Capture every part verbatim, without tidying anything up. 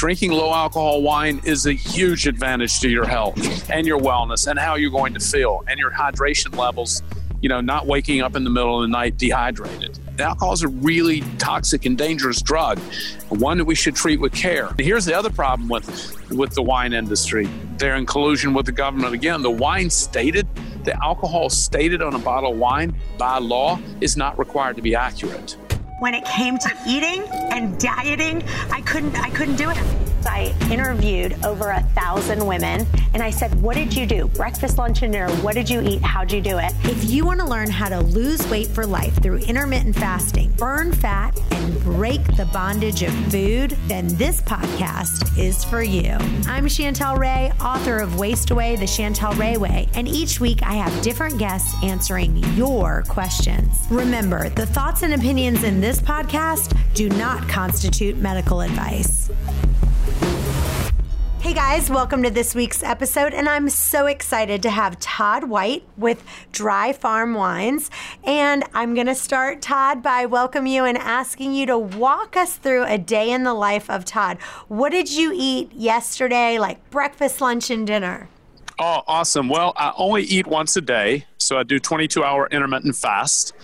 drinking low alcohol wine is a huge advantage to your health and your wellness and how you're going to feel and your hydration levels, you know, not waking up in the middle of the night dehydrated. Alcohol is a really toxic and dangerous drug, one that we should treat with care. Here's the other problem with, with the wine industry. They're in collusion with the government. Again, the wine stated, the alcohol stated on a bottle of wine by law is not required to be accurate. When it came to eating and dieting, I couldn't, I couldn't do it. I interviewed over a thousand women and I said, what did you do? Breakfast, lunch, and dinner. What did you eat? How'd you do it? If you want to learn how to lose weight for life through intermittent fasting, burn fat, and break the bondage of food, then this podcast is for you. I'm Chantel Ray, author of Waste Away, The Chantel Ray Way, and each week I have different guests answering your questions. Remember, the thoughts and opinions in this podcast do not constitute medical advice. Hey guys, welcome to this week's episode, and I'm so excited to have Todd White with Dry Farm Wines. And I'm going to start, Todd, by welcoming you and asking you to walk us through a day in the life of Todd. What did you eat yesterday, like breakfast, lunch, and dinner? Oh, awesome. Well, I only eat once a day, so I do twenty-two hour intermittent fast.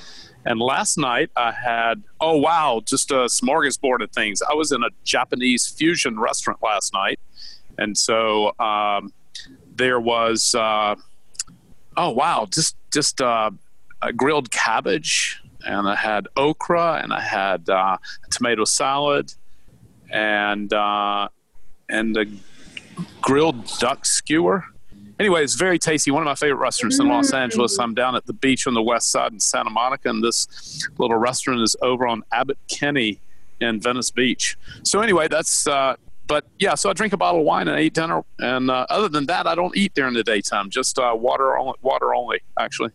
And last night I had, oh wow, just a smorgasbord of things. I was in a Japanese fusion restaurant last night. And so um, there was, uh, oh, wow, just just uh, a grilled cabbage, and I had okra, and I had uh, a tomato salad, and, uh, and a grilled duck skewer. Anyway, it's very tasty. One of my favorite restaurants in Los Angeles. I'm down at the beach on the west side in Santa Monica, and this little restaurant is over on Abbott Kinney in Venice Beach. So anyway, that's... Uh, But yeah, so I drink a bottle of wine and I eat dinner. And uh, other than that, I don't eat during the daytime, just uh, water only, water only, actually.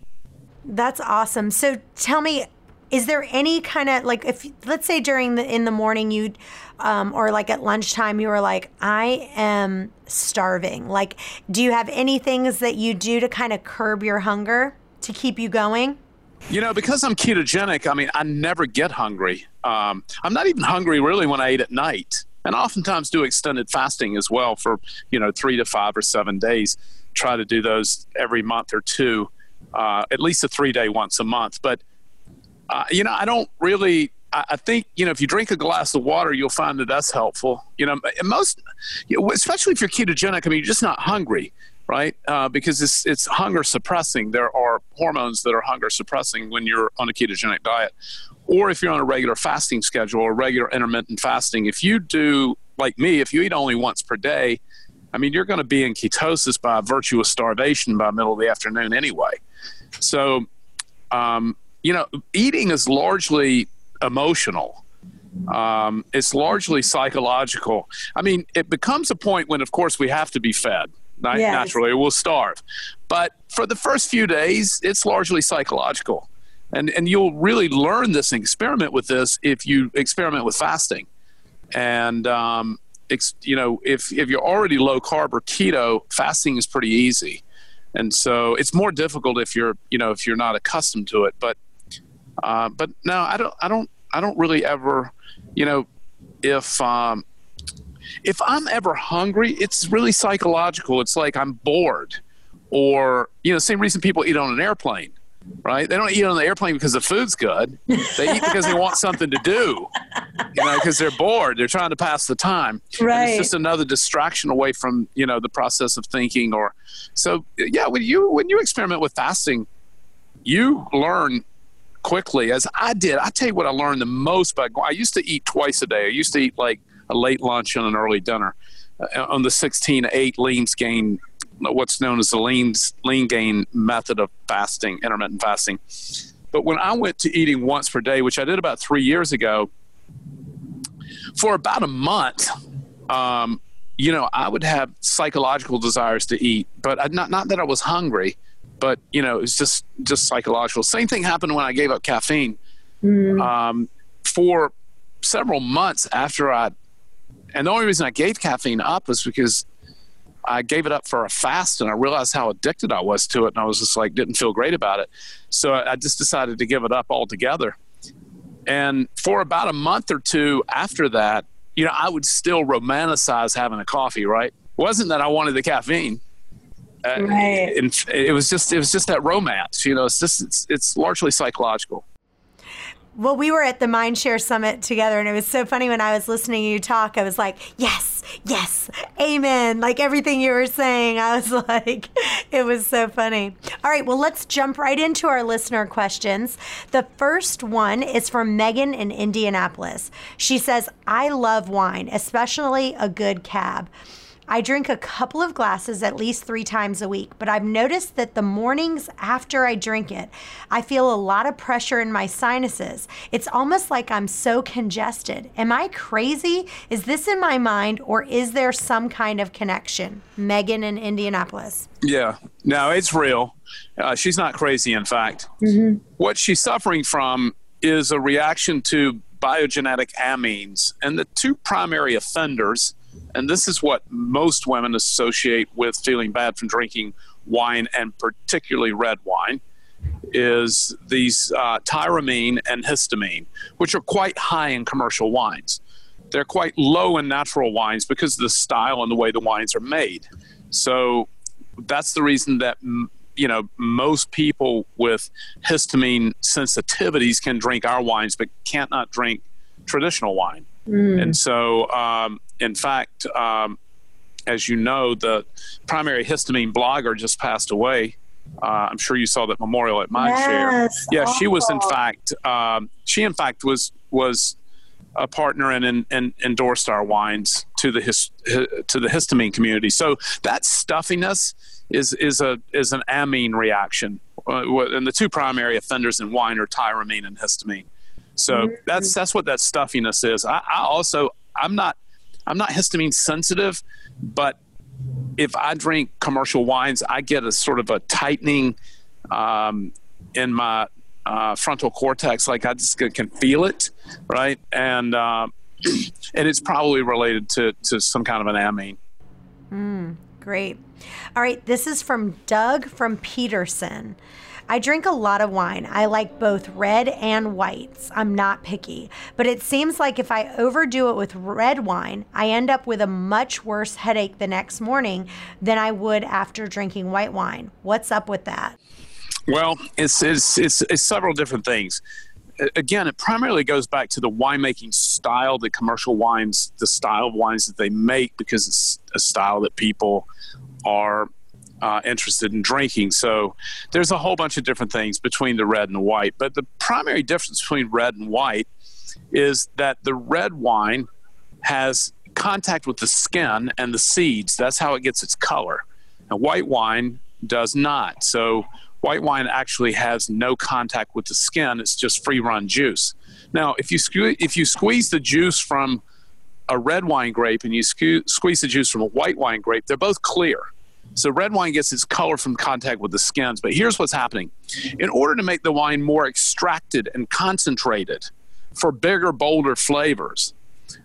That's awesome. So tell me, is there any kind of like, if let's say during the, in the morning you, um, or like at lunchtime, you were like, I am starving. Like, do you have any things that you do to kind of curb your hunger to keep you going? You know, because I'm ketogenic, I mean, I never get hungry. Um, I'm not even hungry really when I eat at night. And oftentimes do extended fasting as well for, you know, three to five or seven days. Try to do those every month or two, uh, at least a three day once a month. But, uh, you know, I don't really, I, I think, you know, if you drink a glass of water, you'll find that that's helpful. You know, most, especially if you're ketogenic, I mean, you're just not hungry, right? Uh, because it's, it's hunger suppressing. There are hormones that are hunger suppressing when you're on a ketogenic diet. Or if you're on a regular fasting schedule or regular intermittent fasting, if you do, like me, if you eat only once per day, I mean, you're going to be in ketosis by virtue of starvation by middle of the afternoon anyway. So, um, you know, eating is largely emotional. Um, it's largely psychological. I mean, it becomes a point when, of course, we have to be fed. Not, yes. Naturally, we'll starve. But for the first few days, it's largely psychological. And and you'll really learn this and experiment with this if you experiment with fasting. And, um, ex, you know, if, if you're already low carb or keto, fasting is pretty easy. And so it's more difficult if you're, you know, if you're not accustomed to it. But, uh, but no, I don't, I don't, I don't really ever, you know, if, um, if I'm ever hungry, it's really psychological. It's like I'm bored or, you know, same reason people eat on an airplane. Right? They don't eat on the airplane because the food's good. They eat because they want something to do, you know, because they're bored. They're trying to pass the time. Right. And it's just another distraction away from, you know, the process of thinking. Or so, yeah, when you when you experiment with fasting, you learn quickly, as I did. I tell you what I learned the most by going. I used to eat twice a day. I used to eat like a late lunch and an early dinner uh, on the sixteen eight lean gain. What's known as the lean lean gain method of fasting, intermittent fasting. But when I went to eating once per day, which I did about three years ago, for about a month, um, you know, I would have psychological desires to eat, but I, not not that I was hungry, but you know, it's just just psychological. Same thing happened when I gave up caffeine. Mm. Um, for several months after I, and the only reason I gave caffeine up was because I gave it up for a fast and I realized how addicted I was to it. And I was just like, didn't feel great about it. So I just decided to give it up altogether. And for about a month or two after that, you know, I would still romanticize having a coffee, right? It wasn't that I wanted the caffeine. Uh, right. And it was just, it was just that romance, you know, it's just, it's, it's largely psychological. Well, we were at the Mindshare Summit together, and it was so funny when I was listening to you talk, I was like, yes, yes, amen. Like everything you were saying, I was like, it was so funny. All right, well, let's jump right into our listener questions. The first one is from Megan in Indianapolis. She says, I love wine, especially a good cab. I drink a couple of glasses at least three times a week, but I've noticed that the mornings after I drink it, I feel a lot of pressure in my sinuses. It's almost like I'm so congested. Am I crazy? Is this in my mind, or is there some kind of connection? Megan in Indianapolis. Yeah, no, it's real. Uh, she's not crazy, in fact. Mm-hmm. What she's suffering from is a reaction to biogenetic amines, and the two primary offenders, and this is what most women associate with feeling bad from drinking wine, and particularly red wine, is these uh, tyramine and histamine, which are quite high in commercial wines. They're quite low in natural wines because of the style and the way the wines are made. So that's the reason that, you know, most people with histamine sensitivities can drink our wines, but can't not drink traditional wine. Mm. And so, um, in fact, um, as you know, the primary histamine blogger just passed away. Uh, I'm sure you saw that memorial at Mindshare. Yes, yeah, awful. She was in fact, um, she in fact was was a partner and, and, and endorsed our wines to the his, to the histamine community. So that stuffiness is is a is an amine reaction, uh, and the two primary offenders in wine are tyramine and histamine. So mm-hmm. that's that's what that stuffiness is. I, I also I'm not. I'm not histamine sensitive, but if I drink commercial wines, I get a sort of a tightening um, in my uh, frontal cortex. Like I just can feel it, right? And uh, and it's probably related to, to some kind of an amine. Mm, great. All right. This is from Doug from Peterson. I drink a lot of wine. I like both red and whites. I'm not picky, but it seems like if I overdo it with red wine, I end up with a much worse headache the next morning than I would after drinking white wine. What's up with that? Well, it's it's it's, it's several different things. Again, it primarily goes back to the winemaking style, the commercial wines, the style of wines that they make, because it's a style that people are Uh, interested in drinking. So there's a whole bunch of different things between the red and the white, but the primary difference between red and white is that the red wine has contact with the skin and the seeds. That's how it gets its color. And white wine does not. So white wine actually has no contact with the skin. It's just free run juice. Now, if you sque- if you squeeze the juice from a red wine grape and you sque- squeeze the juice from a white wine grape, they're both clear. So red wine gets its color from contact with the skins, but here's what's happening. In order to make the wine more extracted and concentrated for bigger, bolder flavors,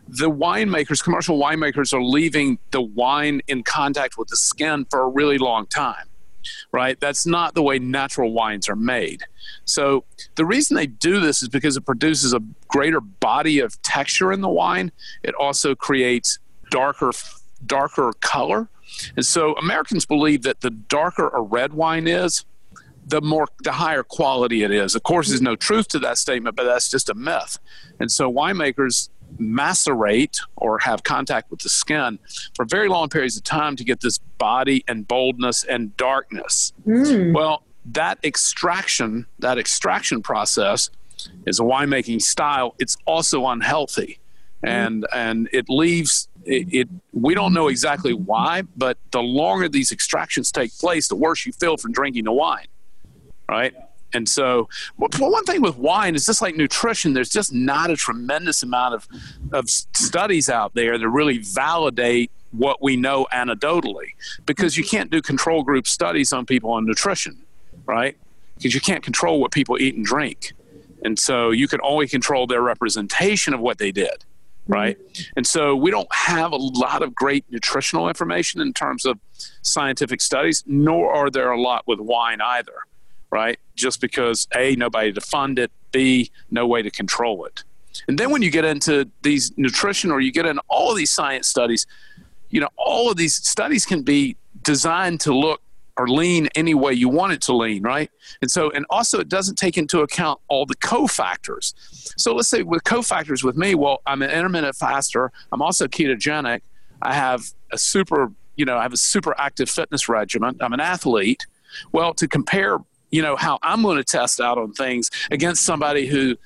the winemakers, commercial winemakers, are leaving the wine in contact with the skin for a really long time, right? That's not the way natural wines are made. So the reason they do this is because it produces a greater body of texture in the wine. It also creates darker, darker color. And so Americans believe that the darker a red wine is, the more, the higher quality it is. Of course, there's no truth to that statement, but that's just a myth. And so winemakers macerate or have contact with the skin for very long periods of time to get this body and boldness and darkness. Mm. Well, that extraction, that extraction process is a winemaking style. It's also unhealthy. And and it leaves it, it. We don't know exactly why, but the longer these extractions take place, the worse you feel from drinking the wine, right? And so, well, one thing with wine is just like nutrition. There's just not a tremendous amount of of studies out there that really validate what we know anecdotally, because you can't do control group studies on people on nutrition, right? Because you can't control what people eat and drink, and so you can only control their representation of what they did. Right. And so we don't have a lot of great nutritional information in terms of scientific studies, nor are there a lot with wine either. Right. Just because A, nobody to fund it, B, no way to control it. And then when you get into these nutrition, or you get into all of these science studies, you know, all of these studies can be designed to look or lean any way you want it to lean, right? And so, and also it doesn't take into account all the cofactors. So let's say with cofactors with me, well, I'm an intermittent faster. I'm also ketogenic. I have a super, you know, I have a super active fitness regimen. I'm an athlete. Well, to compare, you know, how I'm going to test out on things against somebody who,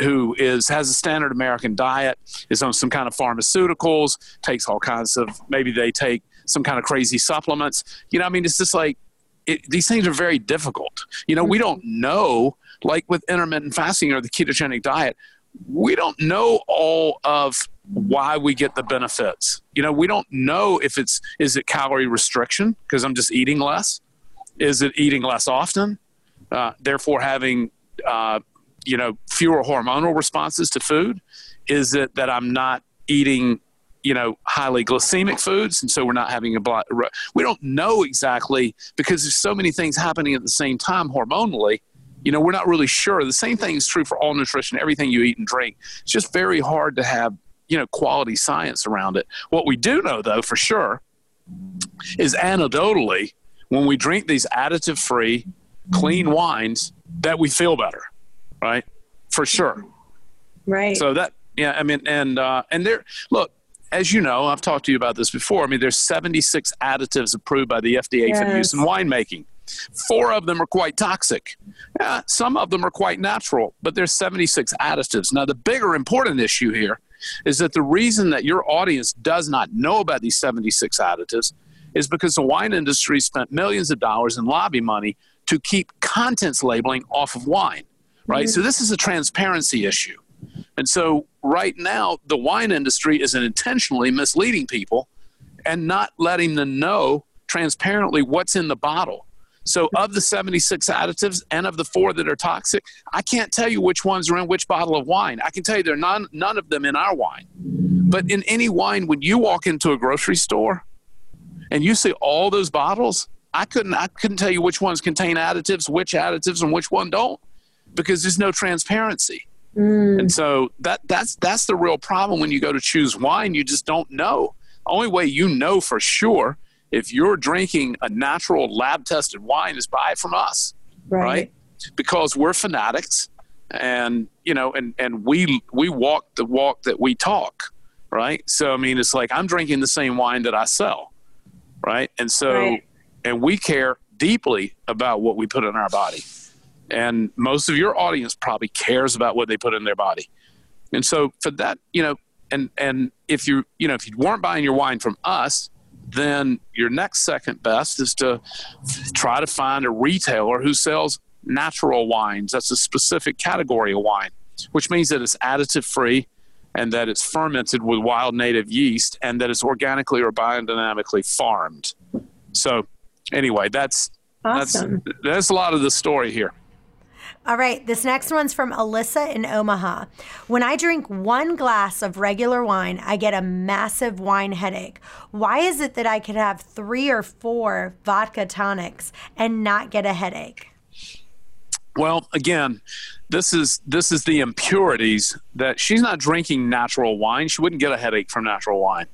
who is, has a standard American diet, is on some kind of pharmaceuticals, takes all kinds of, maybe they take some kind of crazy supplements. You know, I mean, it's just like, it, these things are very difficult. You know, we don't know, like with intermittent fasting or the ketogenic diet, we don't know all of why we get the benefits. You know, we don't know if it's, is it calorie restriction? Because I'm just eating less. Is it eating less often? Uh, therefore having, uh, you know, fewer hormonal responses to food. Is it that I'm not eating, you know, highly glycemic foods, and so we're not having a blood? We don't know exactly, because there's so many things happening at the same time hormonally. You know, we're not really sure. The same thing is true for all nutrition, everything you eat and drink. It's just very hard to have, you know, quality science around it. What we do know, though, for sure, is anecdotally, when we drink these additive-free, clean wines, that we feel better, right? For sure. Right. So that, yeah, I mean, and uh, and there, look, as you know, I've talked to you about this before. I mean, there's seventy-six additives approved by the F D A yes. for use in winemaking. Four of them are quite toxic. Uh, some of them are quite natural, but there's seventy-six additives. Now, the bigger important issue here is that the reason that your audience does not know about these seventy-six additives is because the wine industry spent millions of dollars in lobby money to keep contents labeling off of wine, right? Mm-hmm. So this is a transparency issue. And so right now, the wine industry is intentionally misleading people and not letting them know transparently what's in the bottle. So of the seventy-six additives and of the four that are toxic, I can't tell you which ones are in which bottle of wine. I can tell you there are none, none of them in our wine. But in any wine, when you walk into a grocery store and you see all those bottles, I couldn't, I couldn't tell you which ones contain additives, which additives, and which one don't, because there's no transparency. Mm. And so that that's that's the real problem when you go to choose wine. You just don't know. The only way you know for sure if you're drinking a natural lab-tested wine is buy it from us, right? right? Because we're fanatics, and you know, and and we we walk the walk that we talk, right? So I mean, it's like I'm drinking the same wine that I sell, right? And so right. and we care deeply about what we put in our body. And most of your audience probably cares about what they put in their body. And so for that, you know, and, and if you, you know, if you weren't buying your wine from us, then your next second best is to try to find a retailer who sells natural wines. That's a specific category of wine, which means that it's additive free and that it's fermented with wild native yeast and that it's organically or biodynamically farmed. So anyway, that's, awesome. that's, that's a lot of the story here. All right, this next one's from Alyssa in Omaha. When I drink one glass of regular wine, I get a massive wine headache. Why is it that I could have three or four vodka tonics and not get a headache? Well, again, this is this is the impurities that she's not drinking natural wine. She wouldn't get a headache from natural wine.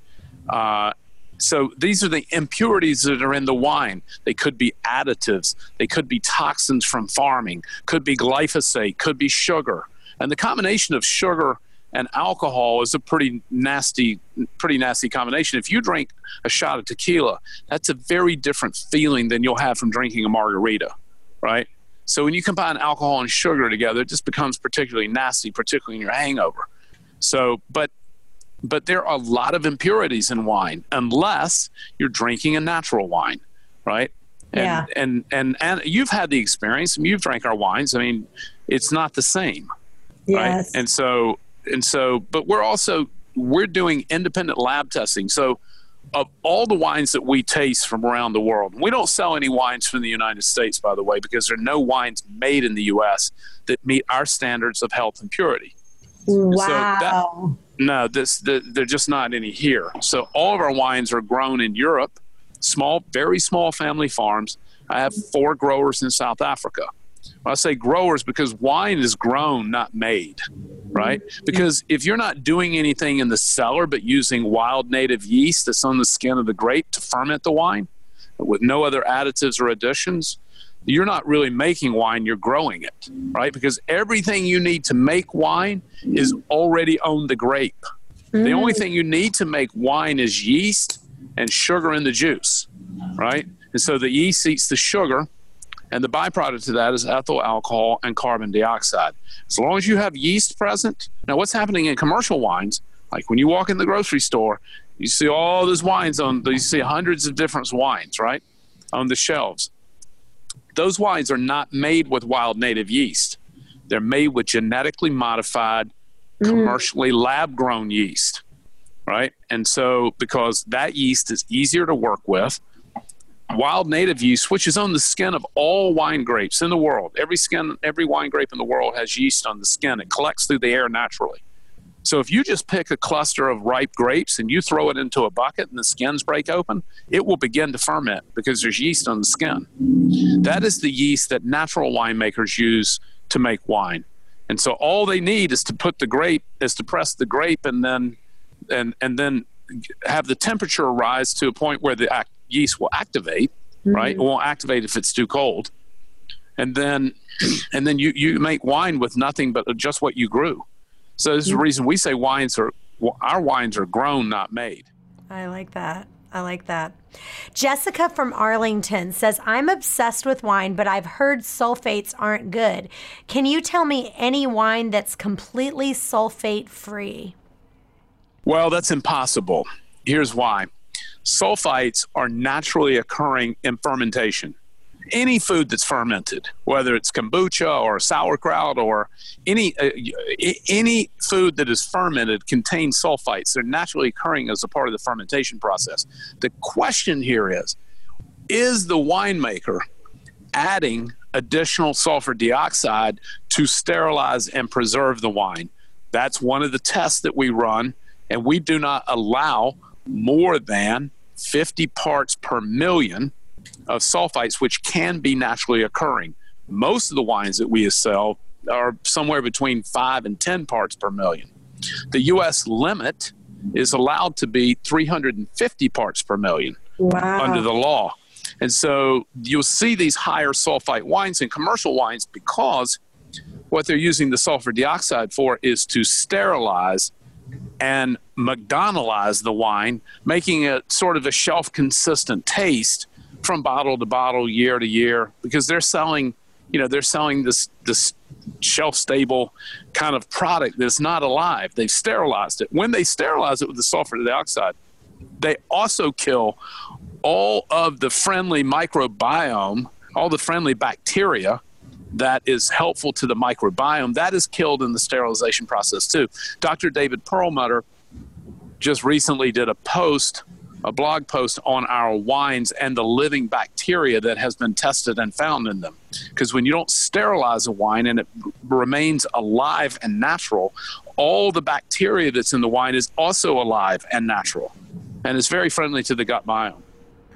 Uh, So these are the impurities that are in the wine. They could be additives. They could be toxins from farming, could be glyphosate, could be sugar. And the combination of sugar and alcohol is a pretty nasty, pretty nasty combination. If you drink a shot of tequila, that's a very different feeling than you'll have from drinking a margarita, right? So when you combine alcohol and sugar together, it just becomes particularly nasty, particularly in your hangover. So, but But there are a lot of impurities in wine unless you're drinking a natural wine, right? And, yeah. And, and, and you've had the experience. And you've drank our wines. I mean, it's not the same, yes. right? And so, and so, but we're also, we're doing independent lab testing. So of all the wines that we taste from around the world, we don't sell any wines from the United States, by the way, because there are no wines made in the U S that meet our standards of health and purity. Wow. So that, No, this, the, they're just not any here. So all of our wines are grown in Europe, small, very small family farms. I have four growers in South Africa. I say growers because wine is grown, not made, right? Because if you're not doing anything in the cellar but using wild native yeast that's on the skin of the grape to ferment the wine with no other additives or additions, you're not really making wine, you're growing it, right? Because everything you need to make wine is already on the grape. Mm. The only thing you need to make wine is yeast and sugar in the juice, right? And so the yeast eats the sugar, and the byproduct of that is ethyl alcohol and carbon dioxide. As long as you have yeast present. Now, what's happening in commercial wines, like when you walk in the grocery store, you see all those wines on, you see hundreds of different wines, right, on the shelves. Those wines are not made with wild native yeast. They're made with genetically modified, commercially mm. lab-grown yeast, right? And so because that yeast is easier to work with, wild native yeast, which is on the skin of all wine grapes in the world. Every skin, every wine grape in the world has yeast on the skin. It collects through the air naturally. So if you just pick a cluster of ripe grapes and you throw it into a bucket and the skins break open, it will begin to ferment because there's yeast on the skin. That is the yeast that natural winemakers use to make wine. And so all they need is to put the grape, is to press the grape and then and and then have the temperature rise to a point where the act yeast will activate, mm-hmm. right? It won't activate if it's too cold. And then and then you, you make wine with nothing but just what you grew. So this is the reason we say wines are, our wines are grown, not made. I like that. I like that. Jessica from Arlington says, I'm obsessed with wine, but I've heard sulfates aren't good. Can you tell me any wine that's completely sulfate free? Well, that's impossible. Here's why. Sulfites are naturally occurring in fermentation. Any food that's fermented, whether it's kombucha or sauerkraut or any uh, any food that is fermented contains sulfites. They're naturally occurring as a part of the fermentation process. The question here is, is the winemaker adding additional sulfur dioxide to sterilize and preserve the wine? That's one of the tests that we run, and we do not allow more than fifty parts per million of sulfites, which can be naturally occurring. Most of the wines that we sell are somewhere between five and ten parts per million. The U S limit is allowed to be three hundred fifty parts per million wow. under the law. And so you'll see these higher sulfite wines in commercial wines because what they're using the sulfur dioxide for is to sterilize and McDonaldize the wine, making it sort of a shelf-consistent taste from bottle to bottle, year to year, because they're selling, you know, they're selling this this shelf stable kind of product that's not alive. They've sterilized it. When they sterilize it with the sulfur dioxide, they also kill all of the friendly microbiome, all the friendly bacteria that is helpful to the microbiome. That is killed in the sterilization process too. Doctor David Perlmutter just recently did a post a blog post on our wines and the living bacteria that has been tested and found in them. Because when you don't sterilize a wine and it remains alive and natural, all the bacteria that's in the wine is also alive and natural. And it's very friendly to the gut biome.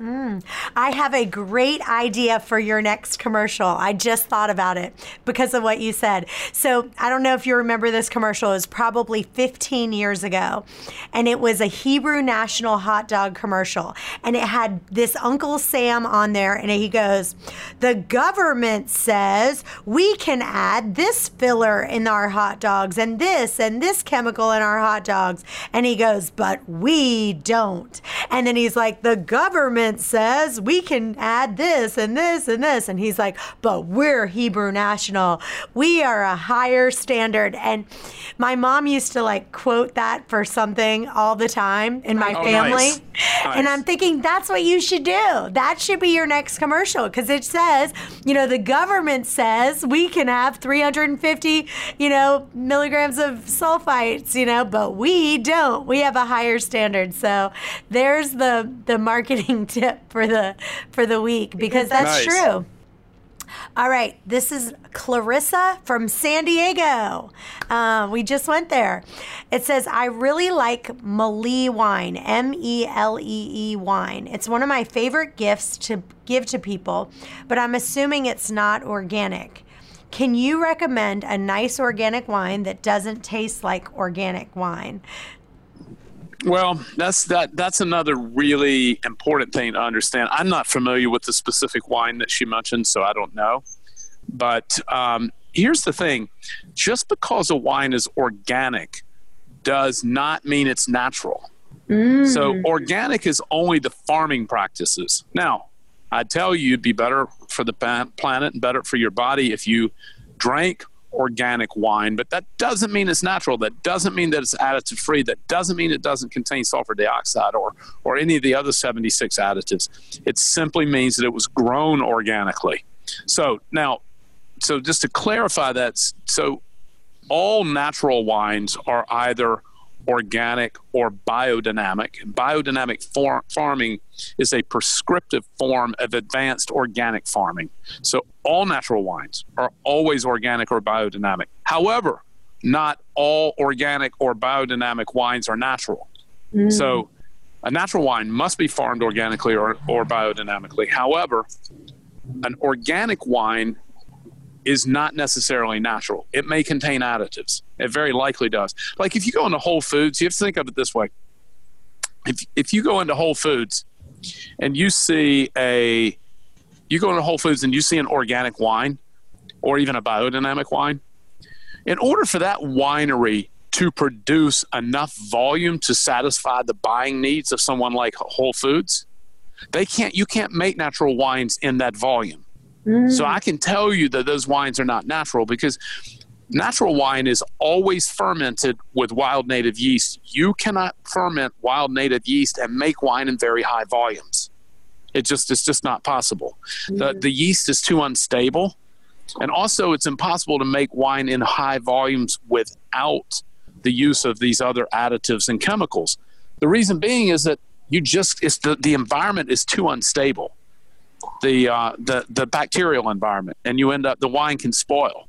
Mm. I have a great idea for your next commercial. I just thought about it because of what you said. So I don't know if you remember this commercial. It was probably fifteen years ago. And it was a Hebrew National hot dog commercial. And it had this Uncle Sam on there. And he goes, the government says we can add this filler in our hot dogs and this and this chemical in our hot dogs. And he goes, but we don't. And then he's like, the government says we can add this and this and this, and he's like, but we're Hebrew National, we are a higher standard. And my mom used to like quote that for something all the time in my oh, family nice. Nice. And I'm thinking that's what you should do. That should be your next commercial, because it says, you know, the government says we can have three hundred fifty you know milligrams of sulfites, you know, but we don't, we have a higher standard. So there's the the marketing tip for the for the week, because that's nice. True. All right, this is Clarissa from San Diego. Uh, we just went there. It says, I really like Mallee wine, M E L E E wine. It's one of my favorite gifts to give to people, but I'm assuming it's not organic. Can you recommend a nice organic wine that doesn't taste like organic wine? Well, that's that. That's another really important thing to understand. I'm not familiar with the specific wine that she mentioned, so I don't know. But um, here's the thing. Just because a wine is organic does not mean it's natural. Mm. So organic is only the farming practices. Now, I tell you, it'd be better for the planet and better for your body if you drank organic wine, but that doesn't mean it's natural. That doesn't mean that it's additive free. That doesn't mean it doesn't contain sulfur dioxide or or any of the other seventy-six additives. It simply means that it was grown organically. So now, so just to clarify that, so all natural wines are either organic or biodynamic. Biodynamic for- farming is a prescriptive form of advanced organic farming. So all natural wines are always organic or biodynamic. However, not all organic or biodynamic wines are natural. Mm. So a natural wine must be farmed organically or, or biodynamically. However, an organic wine is not necessarily natural. It may contain additives. It very likely does. Like if you go into Whole Foods, you have to think of it this way. If if you go into Whole Foods and you see a, you go into Whole Foods and you see an organic wine or even a biodynamic wine, in order for that winery to produce enough volume to satisfy the buying needs of someone like Whole Foods, they can't, you can't make natural wines in that volume. Mm. So I can tell you that those wines are not natural because natural wine is always fermented with wild native yeast. You cannot ferment wild native yeast and make wine in very high volumes. It just, it's just not possible. Mm. The, the yeast is too unstable. And also it's impossible to make wine in high volumes without the use of these other additives and chemicals. The reason being is that you just, it's the, the environment is too unstable. The, uh, the the bacterial environment, and you end up, the wine can spoil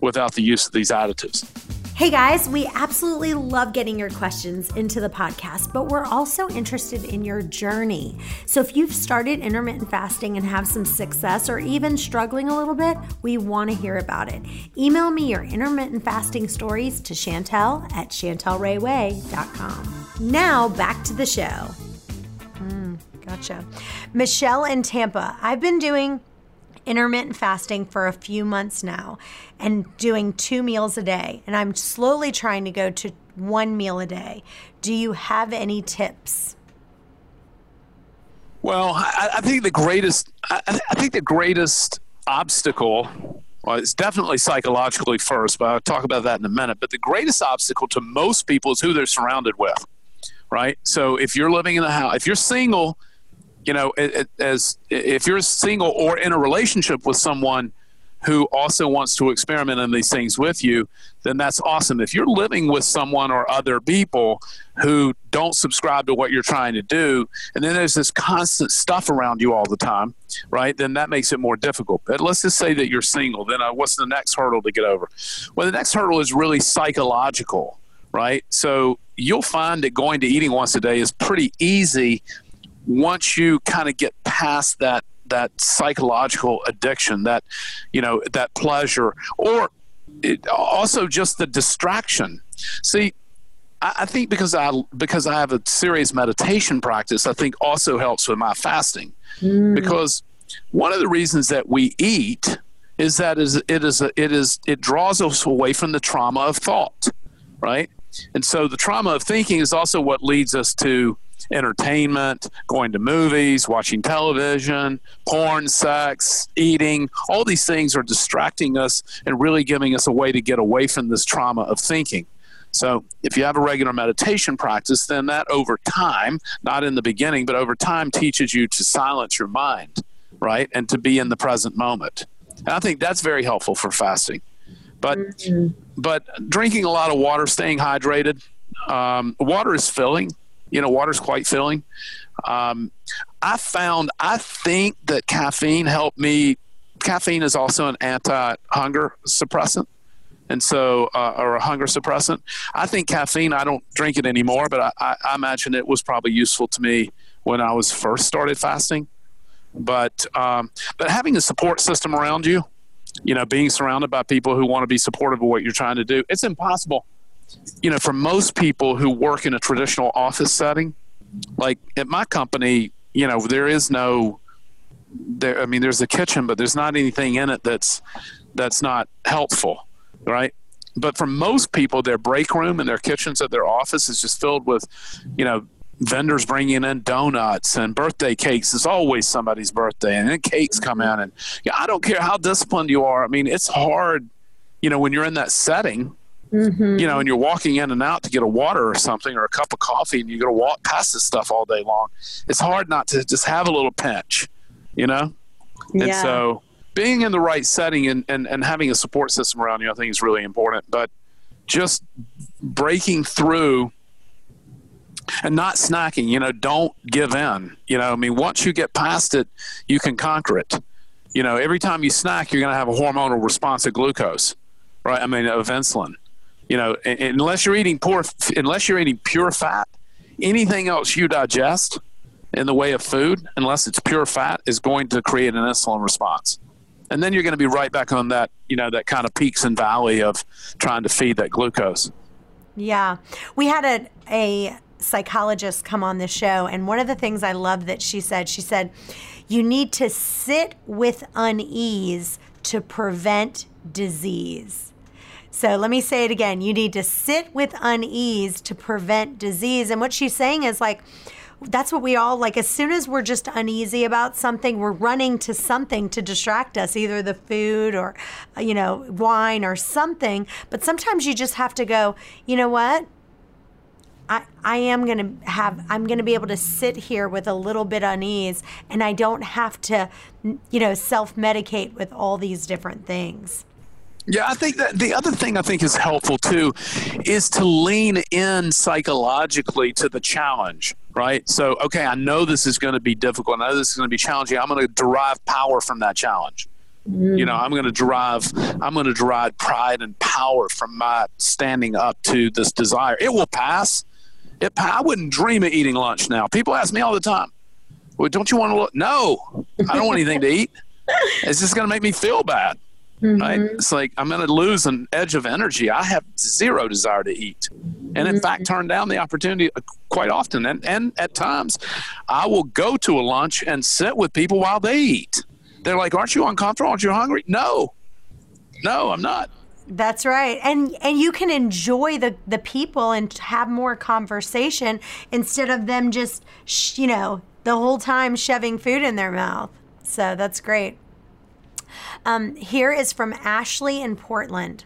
without the use of these additives. Hey guys, we absolutely love getting your questions into the podcast, but we're also interested in your journey. So if you've started intermittent fasting and have some success or even struggling a little bit, we want to hear about it. Email me your intermittent fasting stories to Chantel at chantel ray way dot com. Now back to the show. Mm. Gotcha. Michelle in Tampa, I've been doing intermittent fasting for a few months now and doing two meals a day, and I'm slowly trying to go to one meal a day. Do you have any tips? Well, I, I think the greatest, I, I think the greatest obstacle, well, it's definitely psychologically first, but I'll talk about that in a minute, but the greatest obstacle to most people is who they're surrounded with, right? So if you're living in a house, if you're single, you know, as if you're single or in a relationship with someone who also wants to experiment in these things with you, then that's awesome. If you're living with someone or other people who don't subscribe to what you're trying to do, and then there's this constant stuff around you all the time, right? Then that makes it more difficult. But let's just say that you're single. Then uh, what's the next hurdle to get over? Well, the next hurdle is really psychological, right? So you'll find that going to eating once a day is pretty easy once you kind of get past that that psychological addiction, that, you know, that pleasure, or it, also just the distraction. See, I, I think because I because I have a serious meditation practice, I think also helps with my fasting, mm. because one of the reasons that we eat is that is it is a, it is it draws us away from the trauma of thought, right? And so the trauma of thinking is also what leads us to entertainment, going to movies, watching television, porn, sex, eating. All these things are distracting us and really giving us a way to get away from this trauma of thinking. So if you have a regular meditation practice, then that over time, not in the beginning, but over time teaches you to silence your mind, right? And to be in the present moment. And I think that's very helpful for fasting. But mm-hmm. but drinking a lot of water, staying hydrated. Um, water is filling. You know, water is quite filling. Um, I found, I think that caffeine helped me. Caffeine is also an anti-hunger suppressant. And so, uh, or a hunger suppressant. I think caffeine, I don't drink it anymore, but I, I, I imagine it was probably useful to me when I was first started fasting. But um, but having a support system around you, you know, being surrounded by people who want to be supportive of what you're trying to do. It's impossible, you know, for most people who work in a traditional office setting. Like at my company, you know, there is no, there, I mean, there's a kitchen, but there's not anything in it that's, that's not helpful, right? But for most people, their break room and their kitchens at their office is just filled with, you know, vendors bringing in donuts and birthday cakes. It's always somebody's birthday, and then cakes come in. And yeah, I don't care how disciplined you are. I mean, it's hard, you know, when you're in that setting, mm-hmm. you know, and you're walking in and out to get a water or something or a cup of coffee, and you got to walk past this stuff all day long. It's hard not to just have a little pinch, you know? Yeah. And so being in the right setting and, and, and having a support system around you, I think is really important. But just breaking through and not snacking, you know, don't give in. You know, I mean, once you get past it, you can conquer it. You know, every time you snack, you're going to have a hormonal response of glucose, right? I mean, of insulin. You know, unless you're eating poor, unless you're eating pure fat, anything else you digest in the way of food, unless it's pure fat, is going to create an insulin response. And then you're going to be right back on that, you know, that kind of peaks and valley of trying to feed that glucose. Yeah. We had a, a psychologist come on the show, and one of the things I love that she said, she said, you need to sit with unease to prevent disease. So let me say it again. You need to sit with unease to prevent disease. And what she's saying is, like, that's what we all, like, as soon as we're just uneasy about something, we're running to something to distract us, either the food or, you know, wine or something. But sometimes you just have to go, you know what? I, I am going to have, I'm going to be able to sit here with a little bit unease, and I don't have to, you know, self-medicate with all these different things. Yeah, I think that the other thing I think is helpful too is to lean in psychologically to the challenge, right? So, okay, I know this is going to be difficult. I know this is going to be challenging. I'm going to derive power from that challenge. Mm. You know, I'm going to derive, I'm going to derive pride and power from my standing up to this desire. It will pass. It, I wouldn't dream of eating lunch now. People ask me all the time, well, don't you want to look? No, I don't want anything to eat. It's just going to make me feel bad. Mm-hmm. Right? It's like I'm going to lose an edge of energy. I have zero desire to eat, and in mm-hmm. fact turn down the opportunity quite often. And, and at times I will go to a lunch and sit with people while they eat. They're like, aren't you uncomfortable? Aren't you hungry? No, no, I'm not. That's right. And and you can enjoy the, the people and have more conversation instead of them just, sh- you know, the whole time shoving food in their mouth. So that's great. Um, here is from Ashley in Portland.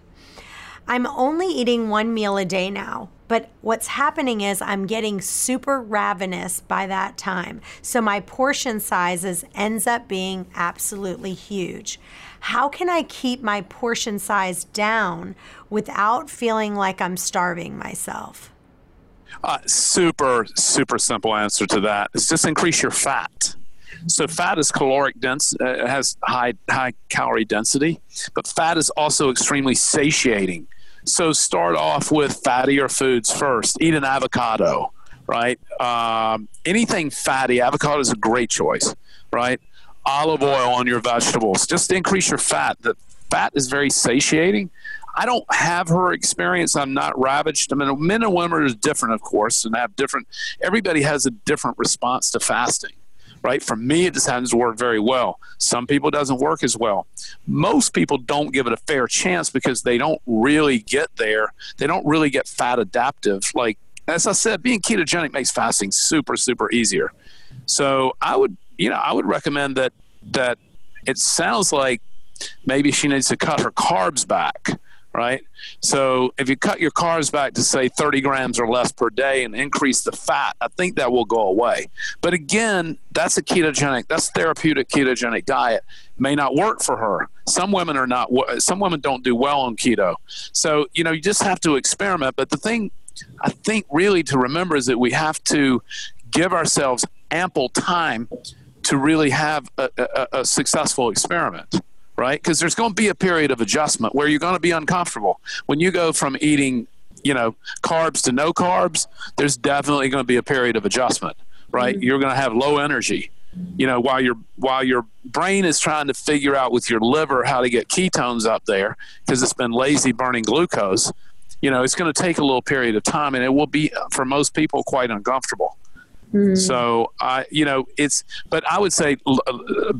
I'm only eating one meal a day now, but what's happening is I'm getting super ravenous by that time. So my portion sizes ends up being absolutely huge. How can I keep my portion size down without feeling like I'm starving myself? Uh, super, super simple answer to that is just increase your fat. So fat is caloric dense, uh, has high high calorie density, but fat is also extremely satiating. So start off with fattier foods first. Eat an avocado, right? Um, anything fatty, avocado is a great choice, right? Olive oil on your vegetables. Just increase your fat. The fat is very satiating. I don't have her experience. I'm not ravaged. I mean, men and women are different, of course, and have different. Everybody has a different response to fasting. Right? For me, it just happens to work very well. Some people it doesn't work as well. Most people don't give it a fair chance because they don't really get there. They don't really get fat adaptive. Like, as I said, being ketogenic makes fasting super, super easier. So I would, you know, I would recommend that, that it sounds like maybe she needs to cut her carbs back, right? So if you cut your carbs back to say thirty grams or less per day and increase the fat, I think that will go away. But again, that's a ketogenic, that's therapeutic ketogenic diet. May not work for her. Some women are not, some women don't do well on keto. So, you know, you just have to experiment. But the thing I think really to remember is that we have to give ourselves ample time to really have a, a, a successful experiment. Right? Because there's going to be a period of adjustment where you're going to be uncomfortable. When you go from eating, you know, carbs to no carbs, there's definitely going to be a period of adjustment, right? Mm-hmm. You're going to have low energy, you know, while you're, while you're brain is trying to figure out with your liver how to get ketones up there because it's been lazy burning glucose, you know, it's going to take a little period of time, and it will be, for most people, quite uncomfortable. Mm-hmm. So, I, you know, it's, but I would say l-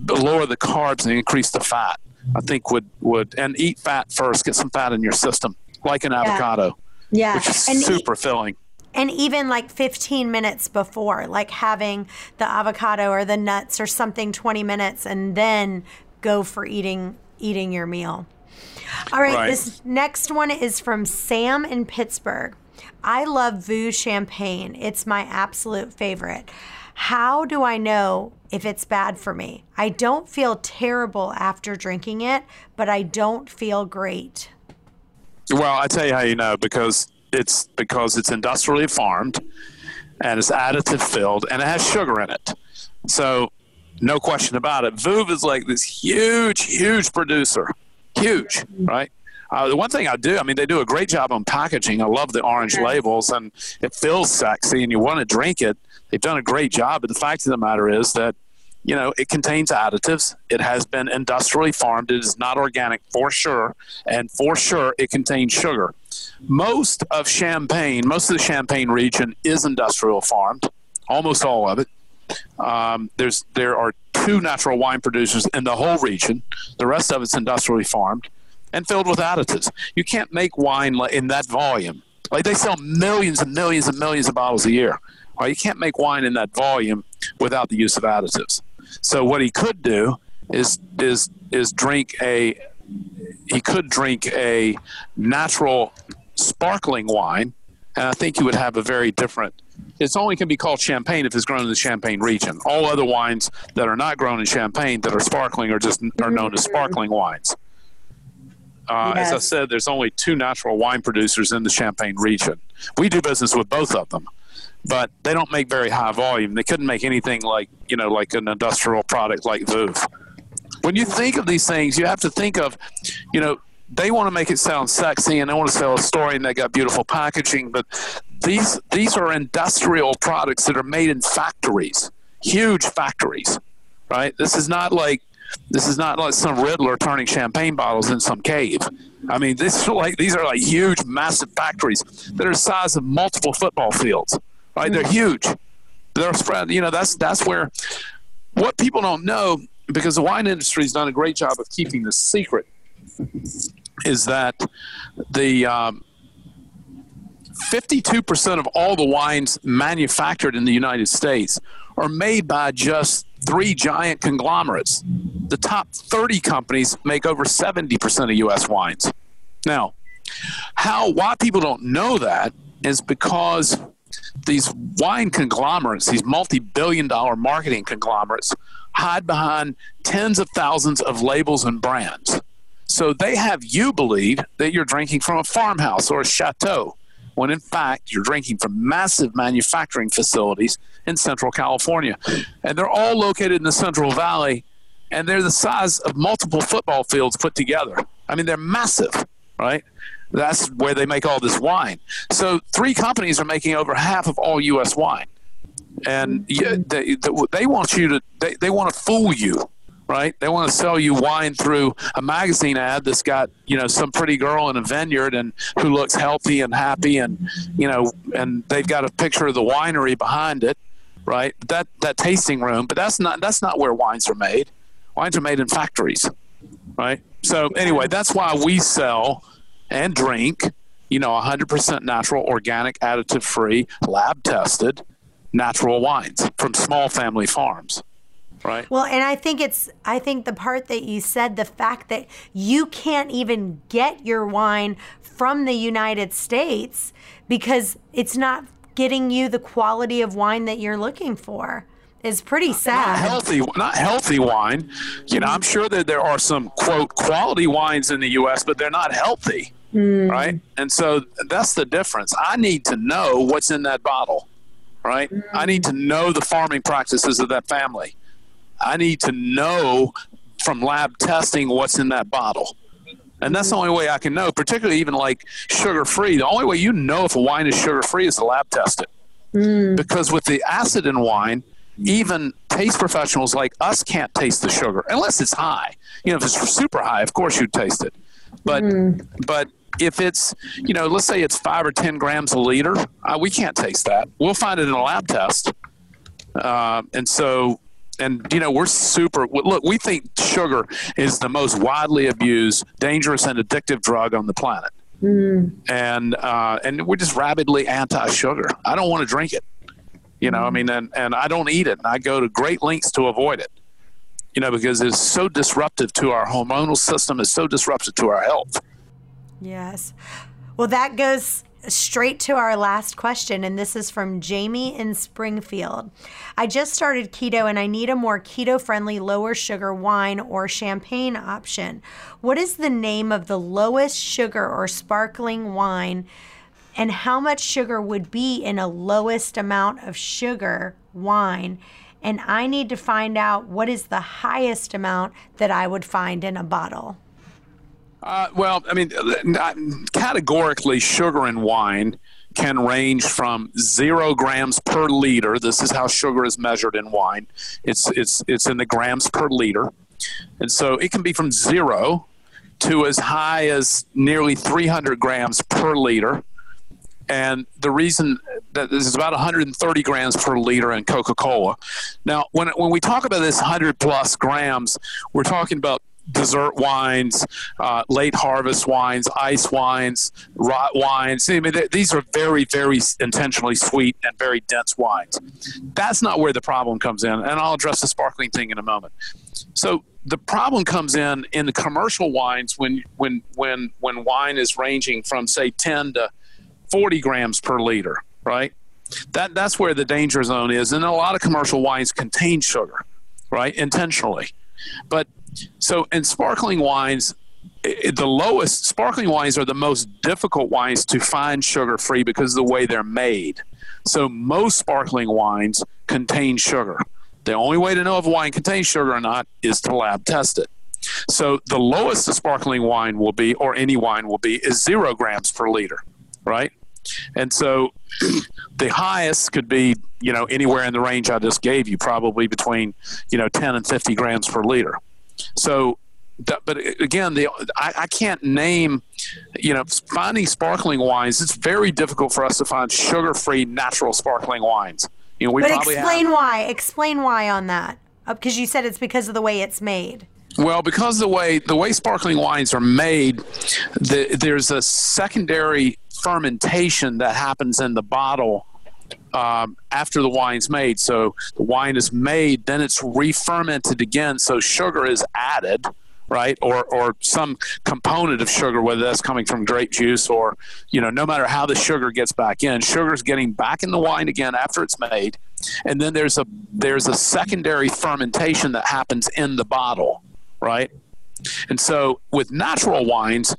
lower the carbs and increase the fat, I think would, would, and eat fat first, get some fat in your system, like an yeah. avocado, yeah, which is and super eat- filling. And even like fifteen minutes before, like having the avocado or the nuts or something, twenty minutes, and then go for eating eating your meal. All right, right. This next one is from Sam in Pittsburgh. I love Veuve Champagne. It's my absolute favorite. How do I know if it's bad for me? I don't feel terrible after drinking it, but I don't feel great. Well, I tell you how you know, because... It's because it's industrially farmed and it's additive filled and it has sugar in it. So no question about it. Veuve is like this huge, huge producer. Huge, right? Uh, the one thing I do, I mean, they do a great job on packaging. I love the orange labels and it feels sexy and you want to drink it. They've done a great job. But the fact of the matter is that, you know, it contains additives. It has been industrially farmed. It is not organic for sure. And for sure, it contains sugar. Most of Champagne, most of the Champagne region is industrial farmed, almost all of it. Um, there's there are two natural wine producers in the whole region. The rest of it's industrially farmed and filled with additives. You can't make wine in that volume. Like they sell millions and millions and millions of bottles a year. Right, you can't make wine in that volume without the use of additives. So what he could do is is is drink a. He could drink a natural sparkling wine, and I think you would have a very different – it's only can be called champagne if it's grown in the Champagne region. All other wines that are not grown in Champagne that are sparkling are just are known as sparkling wines. Uh, yes. As I said, there's only two natural wine producers in the Champagne region. We do business with both of them, but they don't make very high volume. They couldn't make anything like, you know, like an industrial product like Veuve. When you think of these things, you have to think of, you know, they want to make it sound sexy and they want to sell a story and they got beautiful packaging, but these these are industrial products that are made in factories, huge factories, right? This is not like this is not like some Riddler turning champagne bottles in some cave. I mean, this is like these are like huge, massive factories that are the size of multiple football fields, right? They're huge. They're spread. You know, that's that's where what people don't know. Because the wine industry has done a great job of keeping this secret, is that the um, fifty-two percent of all the wines manufactured in the United States are made by just three giant conglomerates. The top thirty companies make over seventy percent of U S wines. Now, how why people don't know that is because these wine conglomerates, these multi-billion dollar marketing conglomerates, hide behind tens of thousands of labels and brands. So they have you believe that you're drinking from a farmhouse or a chateau, when in fact you're drinking from massive manufacturing facilities in Central California. And they're all located in the Central Valley, and they're the size of multiple football fields put together. I mean, they're massive, right? That's where they make all this wine. So three companies are making over half of all U S wine. And they, they want you to, they, they want to fool you, right? They want to sell you wine through a magazine ad that's got, you know, some pretty girl in a vineyard and who looks healthy and happy and, you know, and they've got a picture of the winery behind it, right? That, that tasting room, but that's not, that's not where wines are made. Wines are made in factories, right? So anyway, that's why we sell and drink, you know, one hundred percent natural, organic, additive-free, lab-tested, natural wines from small family farms, right? Well, and I think it's, I think the part that you said, the fact that you can't even get your wine from the United States because it's not getting you the quality of wine that you're looking for is pretty sad. Not healthy, not healthy wine. You know, I'm sure that there are some, quote, quality wines in the U S, but they're not healthy, mm. right? And so that's the difference. I need to know what's in that bottle. Right? I need to know the farming practices of that family. I need to know from lab testing what's in that bottle. And that's the only way I can know, particularly even like sugar-free. The only way you know if a wine is sugar-free is to lab test it. Mm. Because with the acid in wine, even taste professionals like us can't taste the sugar unless it's high. You know, if it's super high, of course you'd taste it. But mm. but if it's, you know, let's say it's five or ten grams a liter, uh, we can't taste that. We'll find it in a lab test. Uh, and so, and you know, we're super, look, we think sugar is the most widely abused, dangerous, and addictive drug on the planet. Mm. And uh, and we're just rabidly anti-sugar. I don't want to drink it. You know, I mean, and, and I don't eat it. And I go to great lengths to avoid it, you know, because it's so disruptive to our hormonal system. It's so disruptive to our health. Yes. Well, that goes straight to our last question. And this is from Jamie in Springfield. I just started keto and I need a more keto-friendly, lower sugar wine or champagne option. What is the name of the lowest sugar or sparkling wine? And how much sugar would be in a lowest amount of sugar wine? And I need to find out what is the highest amount that I would find in a bottle. Uh, well, I mean, categorically, sugar in wine can range from zero grams per liter. This is how sugar is measured in wine. It's, it's, it's in the grams per liter. And so it can be from zero to as high as nearly three hundred grams per liter. And the reason that this is about one hundred thirty grams per liter in Coca-Cola. Now, when, when we talk about this one hundred plus grams, we're talking about dessert wines, uh, late harvest wines, ice wines, rot wines. I mean, th these are very, very intentionally sweet and very dense wines. That's not where the problem comes in. And I'll address the sparkling thing in a moment. So the problem comes in in the commercial wines when, when, when, when wine is ranging from, say, ten to forty grams per liter, right? That, that's where the danger zone is. And a lot of commercial wines contain sugar, right? Intentionally. But so in sparkling wines, it, the lowest, sparkling wines are the most difficult wines to find sugar-free because of the way they're made. So most sparkling wines contain sugar. The only way to know if wine contains sugar or not is to lab test it. So the lowest the sparkling wine will be, or any wine will be, is zero grams per liter, right? And so the highest could be, you know, anywhere in the range I just gave you, probably between, you know, ten and fifty grams per liter. So, but again, the, I, I can't name, you know, finding sparkling wines. It's very difficult for us to find sugar-free, natural sparkling wines. You know, we but probably explain have, why. Explain why on that, because you said it's because of the way it's made. Well, because the way the way sparkling wines are made, the, there's a secondary fermentation that happens in the bottle um, after the wine's made. So the wine is made, then it's re-fermented again. So sugar is added, right? Or, or some component of sugar, whether that's coming from grape juice or, you know, no matter how the sugar gets back in, sugar's getting back in the wine again after it's made. And then there's a, there's a secondary fermentation that happens in the bottle, right? And so with natural wines,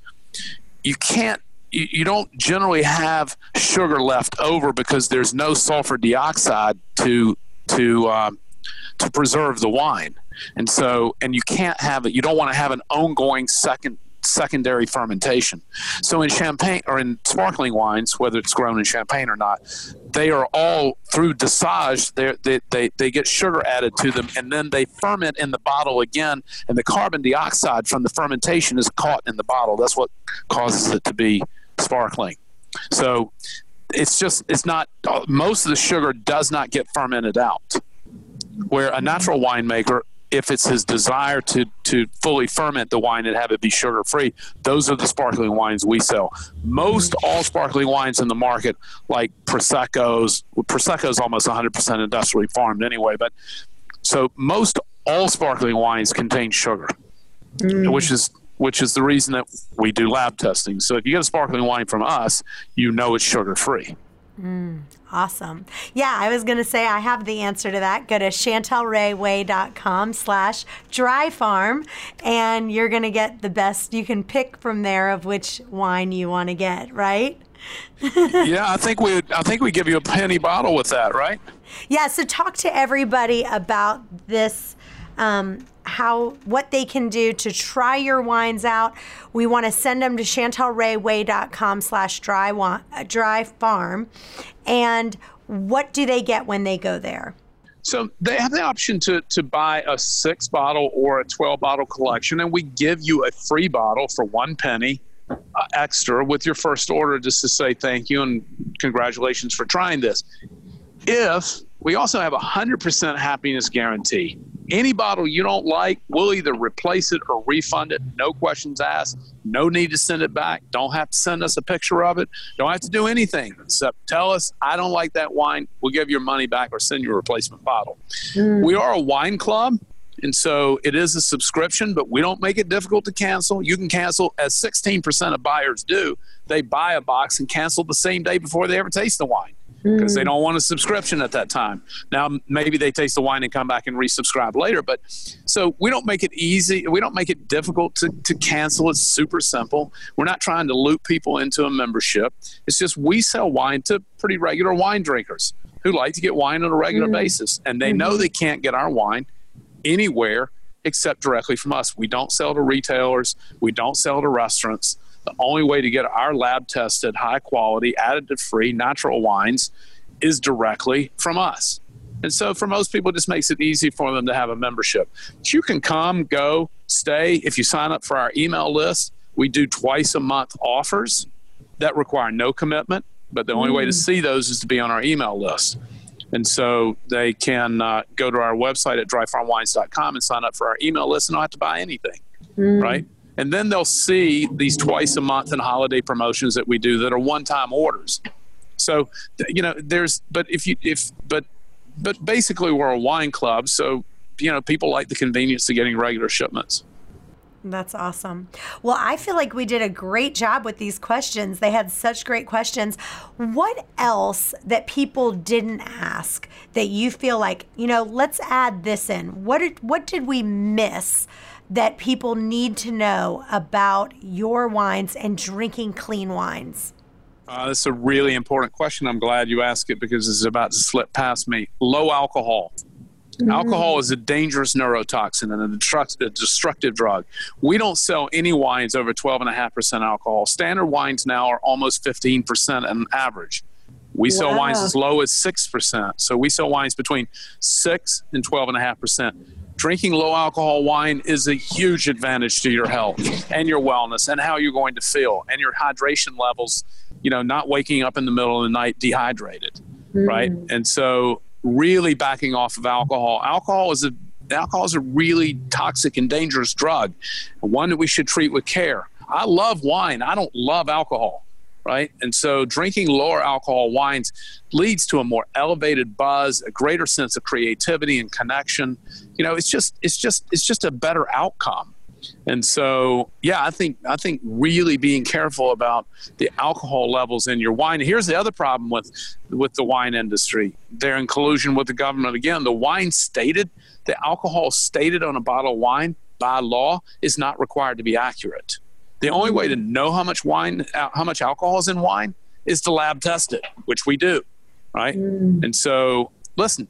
you can't, you don't generally have sugar left over because there's no sulfur dioxide to to um, to preserve the wine, and so and you can't have it. You don't want to have an ongoing second secondary fermentation. So in champagne or in sparkling wines, whether it's grown in champagne or not, they are all through dosage. They they they get sugar added to them, and then they ferment in the bottle again. And the carbon dioxide from the fermentation is caught in the bottle. That's what causes it to be sparkling. So it's just, it's not, most of the sugar does not get fermented out, where a natural winemaker, if it's his desire to to fully ferment the wine and have it be sugar free, those are the sparkling wines we sell. Most all sparkling wines in the market, like Prosecco's, Prosecco is almost one hundred percent industrially farmed anyway, but so most all sparkling wines contain sugar, mm. which is which is the reason that we do lab testing. So if you get a sparkling wine from us, you know it's sugar-free. Mm, awesome. Yeah, I was going to say I have the answer to that. Go to chantel ray way dot com slash dry farm, and you're going to get the best. You can pick from there of which wine you want to get, right? Yeah, I think we I think we give you a penny bottle with that, right? Yeah, so talk to everybody about this, um, how what they can do to try your wines out. We want to send them to chantel ray way dot com slash dry farm. And what do they get when they go there? So they have the option to to buy a six bottle or a twelve bottle collection, and we give you a free bottle for one penny uh, extra with your first order, just to say thank you and congratulations for trying this. If we also have a hundred percent happiness guarantee, any bottle you don't like, we'll either replace it or refund it. No questions asked. No need to send it back. Don't have to send us a picture of it. Don't have to do anything except tell us, I don't like that wine. We'll give your money back or send you a replacement bottle. Mm. We are a wine club, and so it is a subscription, but we don't make it difficult to cancel. You can cancel, as sixteen percent of buyers do. They buy a box and cancel the same day before they ever taste the wine, because they don't want a subscription at that time. Now, maybe they taste the wine and come back and resubscribe later. But so we don't make it easy. We don't make it difficult to, to cancel. It's super simple. We're not trying to loop people into a membership. It's just we sell wine to pretty regular wine drinkers who like to get wine on a regular mm-hmm. basis. And they mm-hmm. know they can't get our wine anywhere except directly from us. We don't sell to retailers. We don't sell to restaurants. The only way to get our lab-tested, high-quality, additive-free, natural wines is directly from us. And so for most people, it just makes it easy for them to have a membership. But you can come, go, stay. If you sign up for our email list, we do twice-a-month offers that require no commitment, but the only mm. way to see those is to be on our email list. And so they can uh, go to our website at dry farm wines dot com and sign up for our email list and not have to buy anything, mm. right? And then they'll see these twice a month and holiday promotions that we do that are one-time orders. So, you know, there's, but if you, if, but, but basically we're a wine club. So, you know, people like the convenience of getting regular shipments. That's awesome. Well, I feel like we did a great job with these questions. They had such great questions. What else that people didn't ask that you feel like, you know, let's add this in? What did, what did we miss that people need to know about your wines and drinking clean wines? Uh, that's a really important question. I'm glad you asked it because it's about to slip past me. Low alcohol. Mm-hmm. Alcohol is a dangerous neurotoxin and a, destruct- a destructive drug. We don't sell any wines over twelve point five percent alcohol. Standard wines now are almost fifteen percent on average. We sell wow. wines as low as six percent. So we sell wines between six and twelve point five percent. Drinking low alcohol wine is a huge advantage to your health and your wellness and how you're going to feel and your hydration levels, you know, not waking up in the middle of the night dehydrated, mm. right? And so really backing off of alcohol. Alcohol is a alcohol is a really toxic and dangerous drug, one that we should treat with care. I love wine. I don't love alcohol, right? And so drinking lower alcohol wines leads to a more elevated buzz, a greater sense of creativity and connection. You know, it's just, it's just, it's just a better outcome. And so, yeah, I think, I think really being careful about the alcohol levels in your wine. Here's the other problem with, with the wine industry. They're in collusion with the government. Again, the wine stated, the alcohol stated on a bottle of wine by law is not required to be accurate. The only way to know how much wine, how much alcohol is in wine is to lab test it, which we do, right? Mm. And so, listen,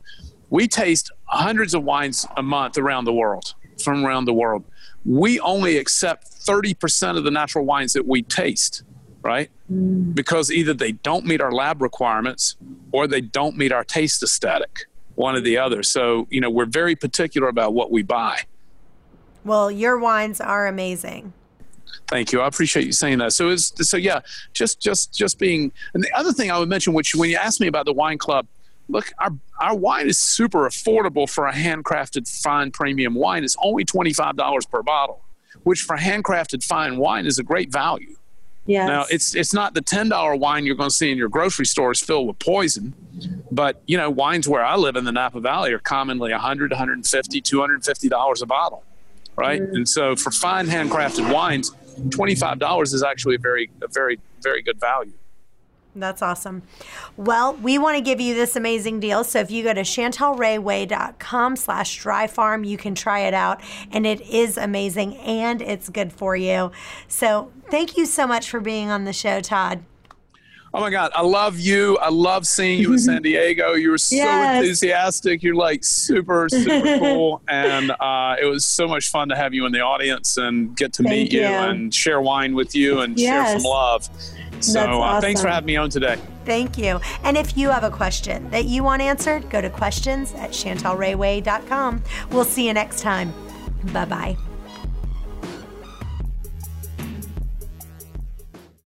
we taste hundreds of wines a month around the world, from around the world. We only accept thirty percent of the natural wines that we taste, right? Mm. Because either they don't meet our lab requirements or they don't meet our taste aesthetic, one or the other. So, you know, we're very particular about what we buy. Well, your wines are amazing. Thank you. I appreciate you saying that. So, it's, so yeah, just, just, just being, and the other thing I would mention, which when you asked me about the wine club, look, our, our wine is super affordable for a handcrafted fine premium wine. It's only twenty-five dollars per bottle, which for handcrafted fine wine is a great value. Yes. Now it's, it's not the ten dollar wine you're going to see in your grocery stores filled with poison, but you know, wines where I live in the Napa Valley are commonly one hundred dollars, one hundred fifty dollars, two hundred fifty dollars a bottle. Right. Mm. And so for fine handcrafted wines, twenty-five dollars is actually a very, a very, very good value. That's awesome. Well, we want to give you this amazing deal. So if you go to chantel ray way dot com slash dry farm, you can try it out. And it is amazing and it's good for you. So thank you so much for being on the show, Todd. Oh my God, I love you. I love seeing you in San Diego. You were so yes. enthusiastic. You're like super, super cool. And uh, it was so much fun to have you in the audience and get to Thank meet you. you and share wine with you and yes. share some love. So awesome. uh, thanks for having me on today. Thank you. And if you have a question that you want answered, go to questions at chantel ray way dot com. We'll see you next time. Bye-bye.